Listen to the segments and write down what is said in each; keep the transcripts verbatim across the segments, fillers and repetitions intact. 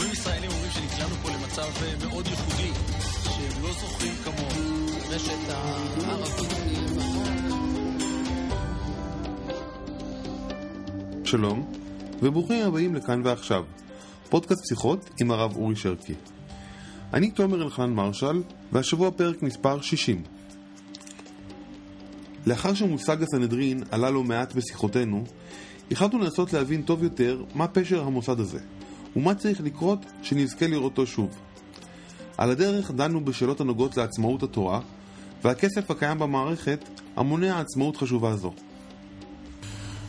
גורמים ישראלים אומרים שנקלענו פה למצב מאוד ייחודי, שהם לא זוכרים כמוהו, רשת הערבים. שלום, וברוכים הבאים לכאן ועכשיו, פודקאסט שיחות עם הרב אורי שרקי. אני תומר אלחן מרשל, והשבוע פרק מספר שישים. לאחר שמושג הסנהדרין עלה לו מעט בשיחותינו, החלטנו לנסות להבין טוב יותר מה פשר המוסד הזה, ומה צריך לקרות שנזכה לראותו שוב. על הדרך דנו בשאלות הנוגעות לעצמאות התורה, והכסף הקיים במערכת המונע עצמאות חשובה זו.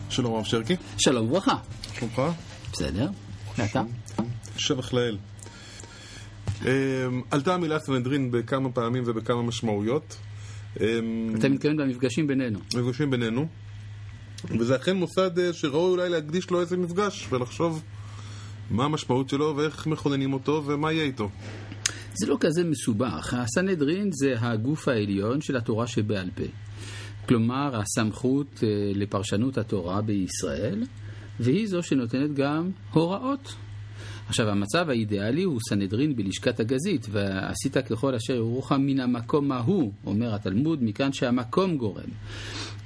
שלום רב שרקי. שלום וברכה. שלומך? בסדר. ואתה? שבח לאל. עלתה המילה סנהדרין בכמה פעמים ובכמה משמעויות. אתה מתכוון במפגשים בינינו. מפגשים בינינו. וזה אכן מוסד שראוי אולי להקדיש לו איזה מפגש ולחשוב מה המשמעות שלו ואיך מכוננים אותו ומה יהיה איתו. זה לא כזה מסובך. הסנהדרין זה הגוף העליון של התורה שבעל פה. כלומר, הסמכות לפרשנות התורה בישראל, והיא זו שנותנת גם הוראות. עכשיו, המצב האידיאלי הוא סנהדרין בלשכת הגזית, ועשית ככל אשר יורוך מן המקום ההוא, אומר התלמוד, מכאן שהמקום גורם.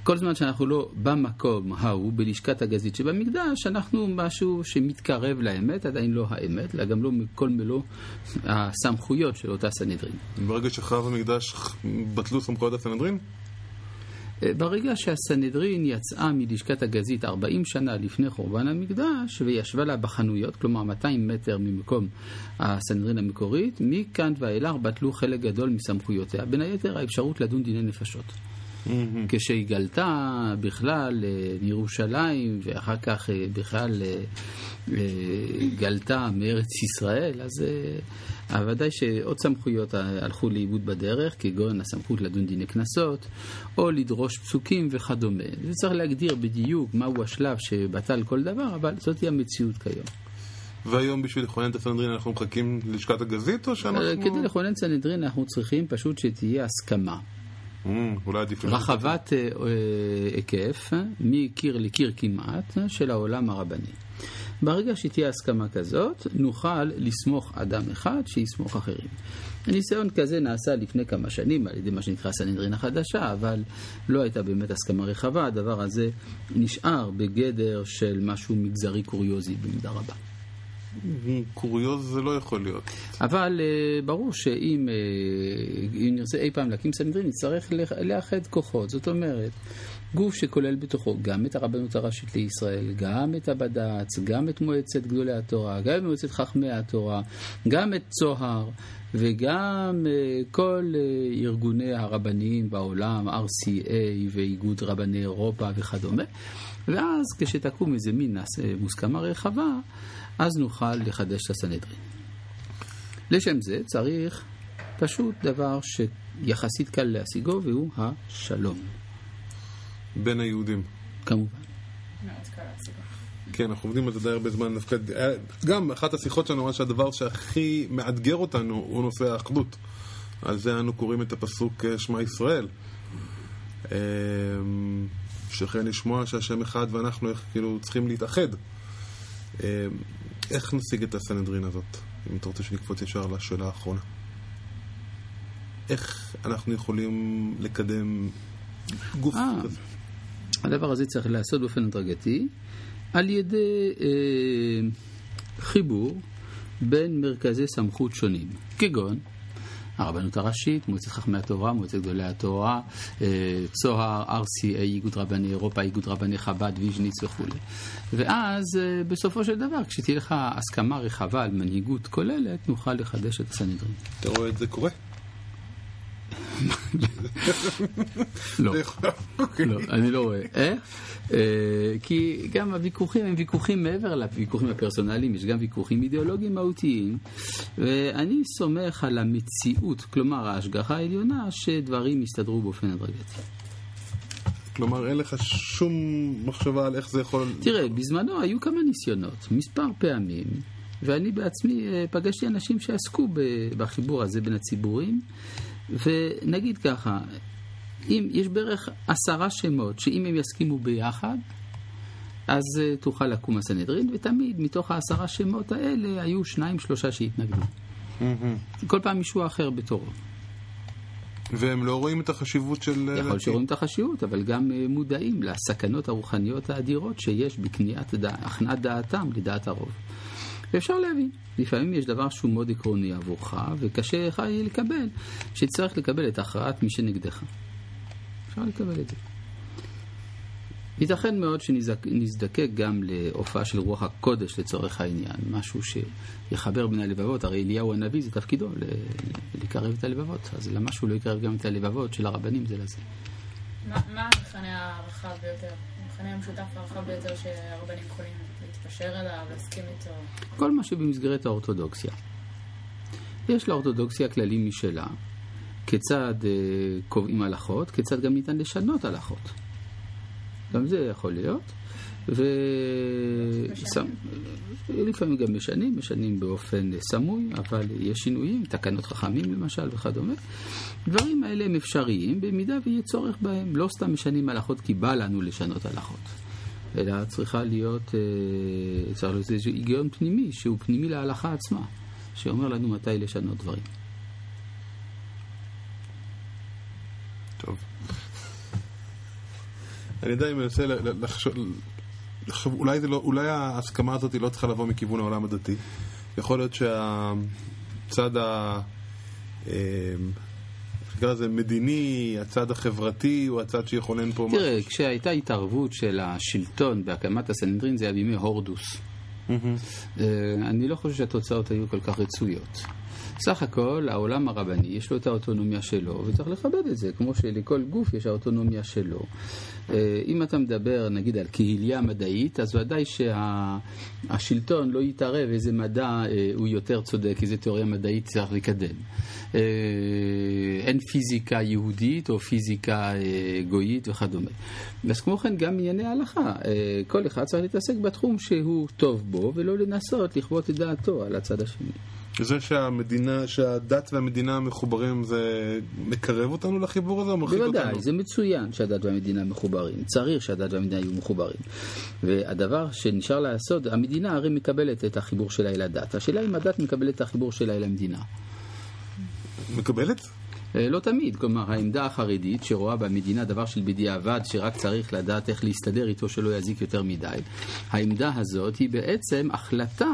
כל זמן שאנחנו לא במקום ההוא, בלשכת הגזית שבמקדש, אנחנו משהו שמתקרב לאמת, עדיין לא האמת, אלא גם לא מכל מלוא הסמכויות של אותה סנהדרין. ברגע שחרב המקדש בטלו סמכויות הסנהדרין? ברגע שהסנהדרין יצאה מלשכת הגזית ארבעים שנה לפני חורבן המקדש וישבה לה בחנויות, כלומר מאתיים מטר ממקום הסנהדרין המקורית, מכאן ואילך בטלו חלק גדול מסמכויותיה, בין היתר האפשרות לדון דיני נפשות. כשהיא גלתה בכלל לירושלים ואחר כך בכלל גלתה מארץ ישראל, אז ודאי שעוד סמכויות הלכו לאיבוד בדרך, כגון הסמכות לדון דיני כנסות או לדרוש פסוקים וכדומה. זה צריך להגדיר בדיוק מהו השלב שבטל כל דבר, אבל זאת היא המציאות כיום. והיום בשביל לכונן את הסנהדרין אנחנו מחכים ללשכת הגזית או שאנחנו... כדי לכונן את הסנהדרין אנחנו צריכים פשוט שתהיה הסכמה. רחבת היקף מקיר לקיר כמעט של העולם הרבני. ברגע שתהיה הסכמה כזאת נוכל לסמוך אדם אחד שיסמוך אחרים. הניסיון כזה נעשה לפני כמה שנים על ידי מה שנקרא סנהדרין החדשה, אבל לא הייתה באמת הסכמה רחבה. הדבר הזה נשאר בגדר של משהו מגזרי קוריוזי במידה רבה. קוריוז זה לא יכול להיות. אבל ברור שאם נרצה אי פעם להקים סנהדרין נצטרך לאחד כוחות. זאת אומרת, גוף שכולל בתוכו גם את הרבנות הראשית לישראל, גם את הבד"ץ, גם את מועצת גדולי התורה, גם את מועצת חכמי התורה, גם את צוהר, וגם כל ארגוני הרבנים בעולם, אר סי איי ואיגוד רבני אירופה וכדומה. ואז כשתקום איזה מין מוסכמה רחבה, אז נוכל לחדש את הסנהדרין. לשם זה צריך פשוט דבר שיחסית קל להשיגו, והוא השלום. בין היהודים. כמובן. מאוד קל להשיגו. כן, אנחנו עובדים על זה די הרבה זמן. גם אחת השיחות שלנו, שהדבר שהכי מאתגר אותנו הוא נושא האחדות. על זה אנו קוראים את הפסוק שמע ישראל. שכן לשמוע שהשם אחד ואנחנו כאילו צריכים להתאחד. איך נשיג את הסנהדרין הזאת? אם אתה רוצה שנקפוץ ישר לשאלה האחרונה, איך אנחנו יכולים לקדם גוף כזה? הדבר הזה צריך לעשות באופן הדרגתי על ידי אה, חיבור בין מרכזי סמכות שונים, כגון הרבנות הראשית, מועצת חכמי התורה, מועצת גדולי התורה, צוהר, אר סי איי, איגוד רבני אירופה, איגוד רבני חבד, ויז'ניץ וכו'. ואז בסופו של דבר, כשתהיה לך הסכמה רחבה על מנהיגות כוללת, נוכל לחדש את הסנהדרין. אתה רואה את זה קורה? לא, אני לא רואה. כי גם הוויכוחים הם ויכוחים מעבר לוויכוחים הפרסונליים, יש גם ויכוחים אידיאולוגיים מהותיים, ואני סומך על המציאות, כלומר ההשגחה העליונה, שדברים יסתדרו באופן הדרגתי. כלומר, אין לך שום מחשבה על איך זה יכול... תראה, בזמנו היו כמה ניסיונות, מספר פעמים, ואני בעצמי פגשתי אנשים שעסקו בחיבור הזה בין הציבורים, ונגיד ככה, אם יש בערך עשרה שמות שאם הם יסכימו ביחד אז תוכל לקום הסנהדרין, ותמיד מתוך העשרה שמות האלה היו שניים שלושה שהתנגדו. כל פעם מישהו אחר בתורו. והם לא רואים את החשיבות של... יכול שרואים את החשיבות, אבל גם מודעים לסכנות הרוחניות האדירות שיש בקניית הכנעת דעתם לדעת הרוב. ואפשר להבין, לפעמים יש דבר שהוא מאוד עקרוני עבורך, וקשה לך לקבל, שצריך לקבל את הכרעת מי שנגדך. אפשר לקבל את זה. ייתכן מאוד שנזדקק גם להופעה של רוח הקודש לצורך העניין, משהו שיחבר בין הלבבות, הרי אליהו הנביא זה תפקידו לקרב את הלבבות, אז למה שהוא לא יקרב גם את הלבבות של הרבנים זה לזה. מה המכנה הרחב ביותר? המכנה המשותף הרחב ביותר שהרבנים יכולים להתפשר אליו, להסכים איתו? כל מה שבמסגרת האורתודוקסיה. יש לאורתודוקסיה כללים משלה, כיצד קובעים הלכות, כיצד גם ניתן לשנות הלכות. גם זה יכול להיות, ולפעמים גם משנים, משנים באופן סמוי, אבל יש שינויים, תקנות חכמים למשל וכדומה. דברים האלה הם אפשריים, במידה ויהיה צורך בהם, לא סתם משנים הלכות כי בא לנו לשנות הלכות, אלא צריכה להיות, צריך להיות איזה היגיון פנימי, שהוא פנימי להלכה עצמה, שאומר לנו מתי לשנות דברים. טוב. אני יודע אם אני רוצה לחשוב, אולי ההסכמה הזאת היא לא צריכה לבוא מכיוון העולם הדתי. יכול להיות שהצד ה... נקרא לזה מדיני, הצד החברתי, הוא הצד שיכולן פה... תראה, כשהייתה התערבות של השלטון בהקמת הסנהדרין, זה היה בימי הורדוס. אני לא חושב שהתוצאות היו כל כך רצויות. סך הכל, העולם הרבני יש לו את האוטונומיה שלו, וצריך לכבד את זה, כמו שלכל גוף יש האוטונומיה שלו. אם אתה מדבר, נגיד, על קהילה מדעית, אז ודאי שהשלטון לא יתערב איזה מדע הוא יותר צודק, איזה תיאוריה מדעית צריך לקדם. אין פיזיקה יהודית או פיזיקה גויית וכדומה. אז כמו כן, גם ענייני ההלכה. כל אחד צריך להתעסק בתחום שהוא טוב בו, ולא לנסות לכבות את דעתו על הצד השני. זה שהמדינה, שהדת והמדינה מחוברים, זה מקרב אותנו לחיבור הזה או מרחיק אותנו? בוודאי, זה מצוין שהדת והמדינה מחוברים. צריך שהדת והמדינה יהיו מחוברים. והדבר שנשאר לעשות, המדינה הרי מקבלת את החיבור שלה אל הדת. השאלה אם הדת מקבלת את החיבור שלה אל המדינה. מקבלת? לא תמיד, כלומר העמדה החרדית שרואה במדינה דבר של בדיעבד שרק צריך לדעת איך להסתדר איתו שלא יזיק יותר מדי, העמדה הזאת היא בעצם החלטה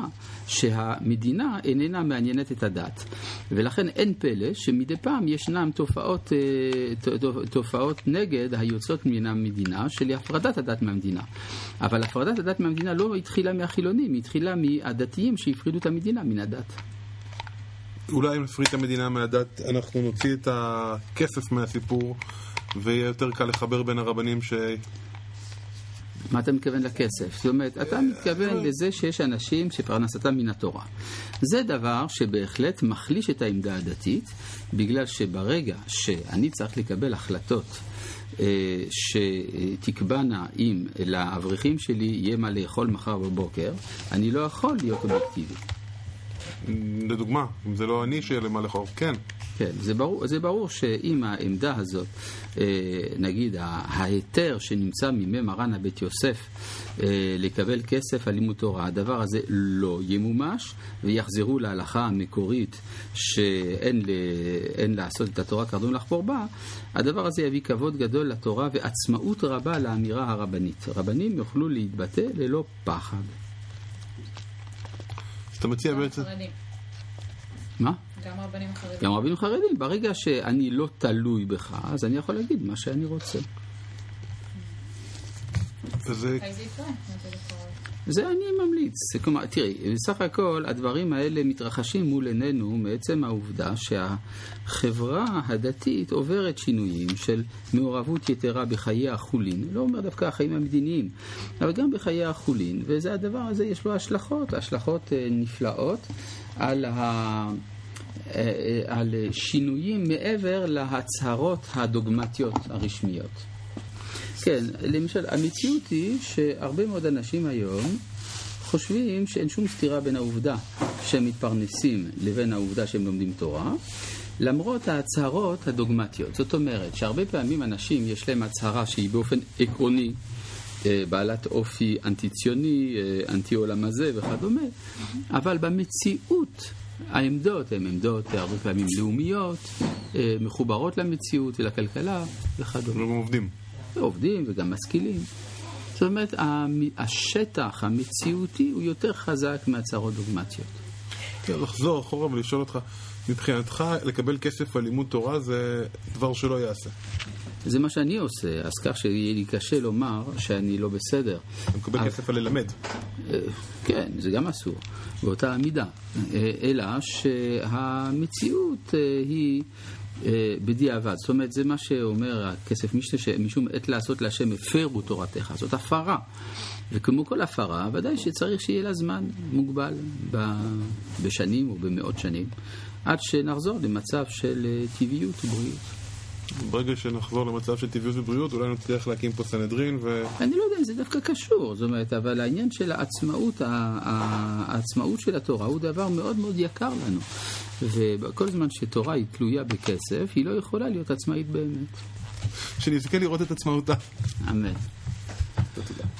שהמדינה איננה מעניינת את הדת, ולכן אין פלא שמדי פעם ישנם תופעות, תופעות נגד היוצאות מן המדינה של הפרדת הדת מהמדינה. אבל הפרדת הדת מהמדינה לא התחילה מהחילונים, היא התחילה מהדתיים שהפרידו את המדינה מן הדת. אולי אם נפריט המדינה מהדת, אנחנו נוציא את הכסף מהסיפור, ויהיה יותר קל לחבר בין הרבנים ש... מה אתה מתכוון לכסף? זאת אומרת, אתה מתכוון לזה שיש אנשים שפרנסתם מן התורה. זה דבר שבהחלט מחליש את העמדה הדתית, בגלל שברגע שאני צריך לקבל החלטות שתקבנה אם לאברכים שלי יהיה מה לאכול מחר בבוקר, אני לא יכול להיות אובייקטיבי. לדוגמה, אם זה לא אני שיהיה למה לחור, כן. כן, זה ברור, זה ברור שאם העמדה הזאת, נגיד ההיתר שנמצא ממי מרן הבית יוסף לקבל כסף על לימוד תורה, הדבר הזה לא ימומש, ויחזרו להלכה המקורית שאין אין לעשות את התורה קרדום לחפור בה, הדבר הזה יביא כבוד גדול לתורה ועצמאות רבה לאמירה הרבנית. רבנים יוכלו להתבטא ללא פחד. אתה מציע בעצם... מה? גם רבנים חרדים. גם רבנים חרדים. ברגע שאני לא תלוי בך, אז אני יכול להגיד מה שאני רוצה. זה... זה אני ממליץ. כלומר, תראי, בסך הכל הדברים האלה מתרחשים מול עינינו מעצם העובדה שהחברה הדתית עוברת שינויים של מעורבות יתרה בחיי החולין. לא אומר דווקא החיים המדיניים, אבל גם בחיי החולין. וזה הדבר הזה, יש לו השלכות, השלכות נפלאות על ה... על שינויים מעבר להצהרות הדוגמטיות הרשמיות. כן, למשל, המציאות היא שהרבה מאוד אנשים היום חושבים שאין שום סתירה בין העובדה שהם מתפרנסים לבין העובדה שהם לומדים תורה, למרות ההצהרות הדוגמטיות. זאת אומרת שהרבה פעמים אנשים יש להם הצהרה שהיא באופן עקרוני בעלת אופי אנטי-ציוני, אנטי-עולם הזה וכדומה, אבל במציאות העמדות הן עמדות הרבה פעמים לאומיות, מחוברות למציאות ולכלכלה וכדומה. וגם עובדים. עובדים וגם משכילים. זאת אומרת, השטח המציאותי הוא יותר חזק מהצהרות דוגמטיות. לחזור אחורה ולשאול אותך, מבחינתך לקבל כסף על לימוד תורה זה דבר שלא יעשה. זה מה שאני עושה, אז כך שיהיה לי קשה לומר שאני לא בסדר. אתה מקבל אבל... כסף על ללמד. כן, זה גם אסור, באותה עמידה. אלא שהמציאות היא בדיעבד. זאת אומרת, זה מה שאומר הכסף משנה, שמשום עת לעשות להשם הפרו תורתך. זאת הפרה. וכמו כל הפרה, ודאי שצריך שיהיה לה זמן מוגבל בשנים או במאות שנים, עד שנחזור למצב של טבעיות ובריאות. ברגע שנחזור למצב של טבעיות ובריאות, אולי נצליח להקים פה סנהדרין ו... אני לא יודע אם זה דווקא קשור, זאת אומרת, אבל העניין של העצמאות, העצמאות של התורה הוא דבר מאוד מאוד יקר לנו. וכל זמן שתורה היא תלויה בכסף, היא לא יכולה להיות עצמאית באמת. שנזכה לראות את עצמאותה. אמן. תודה.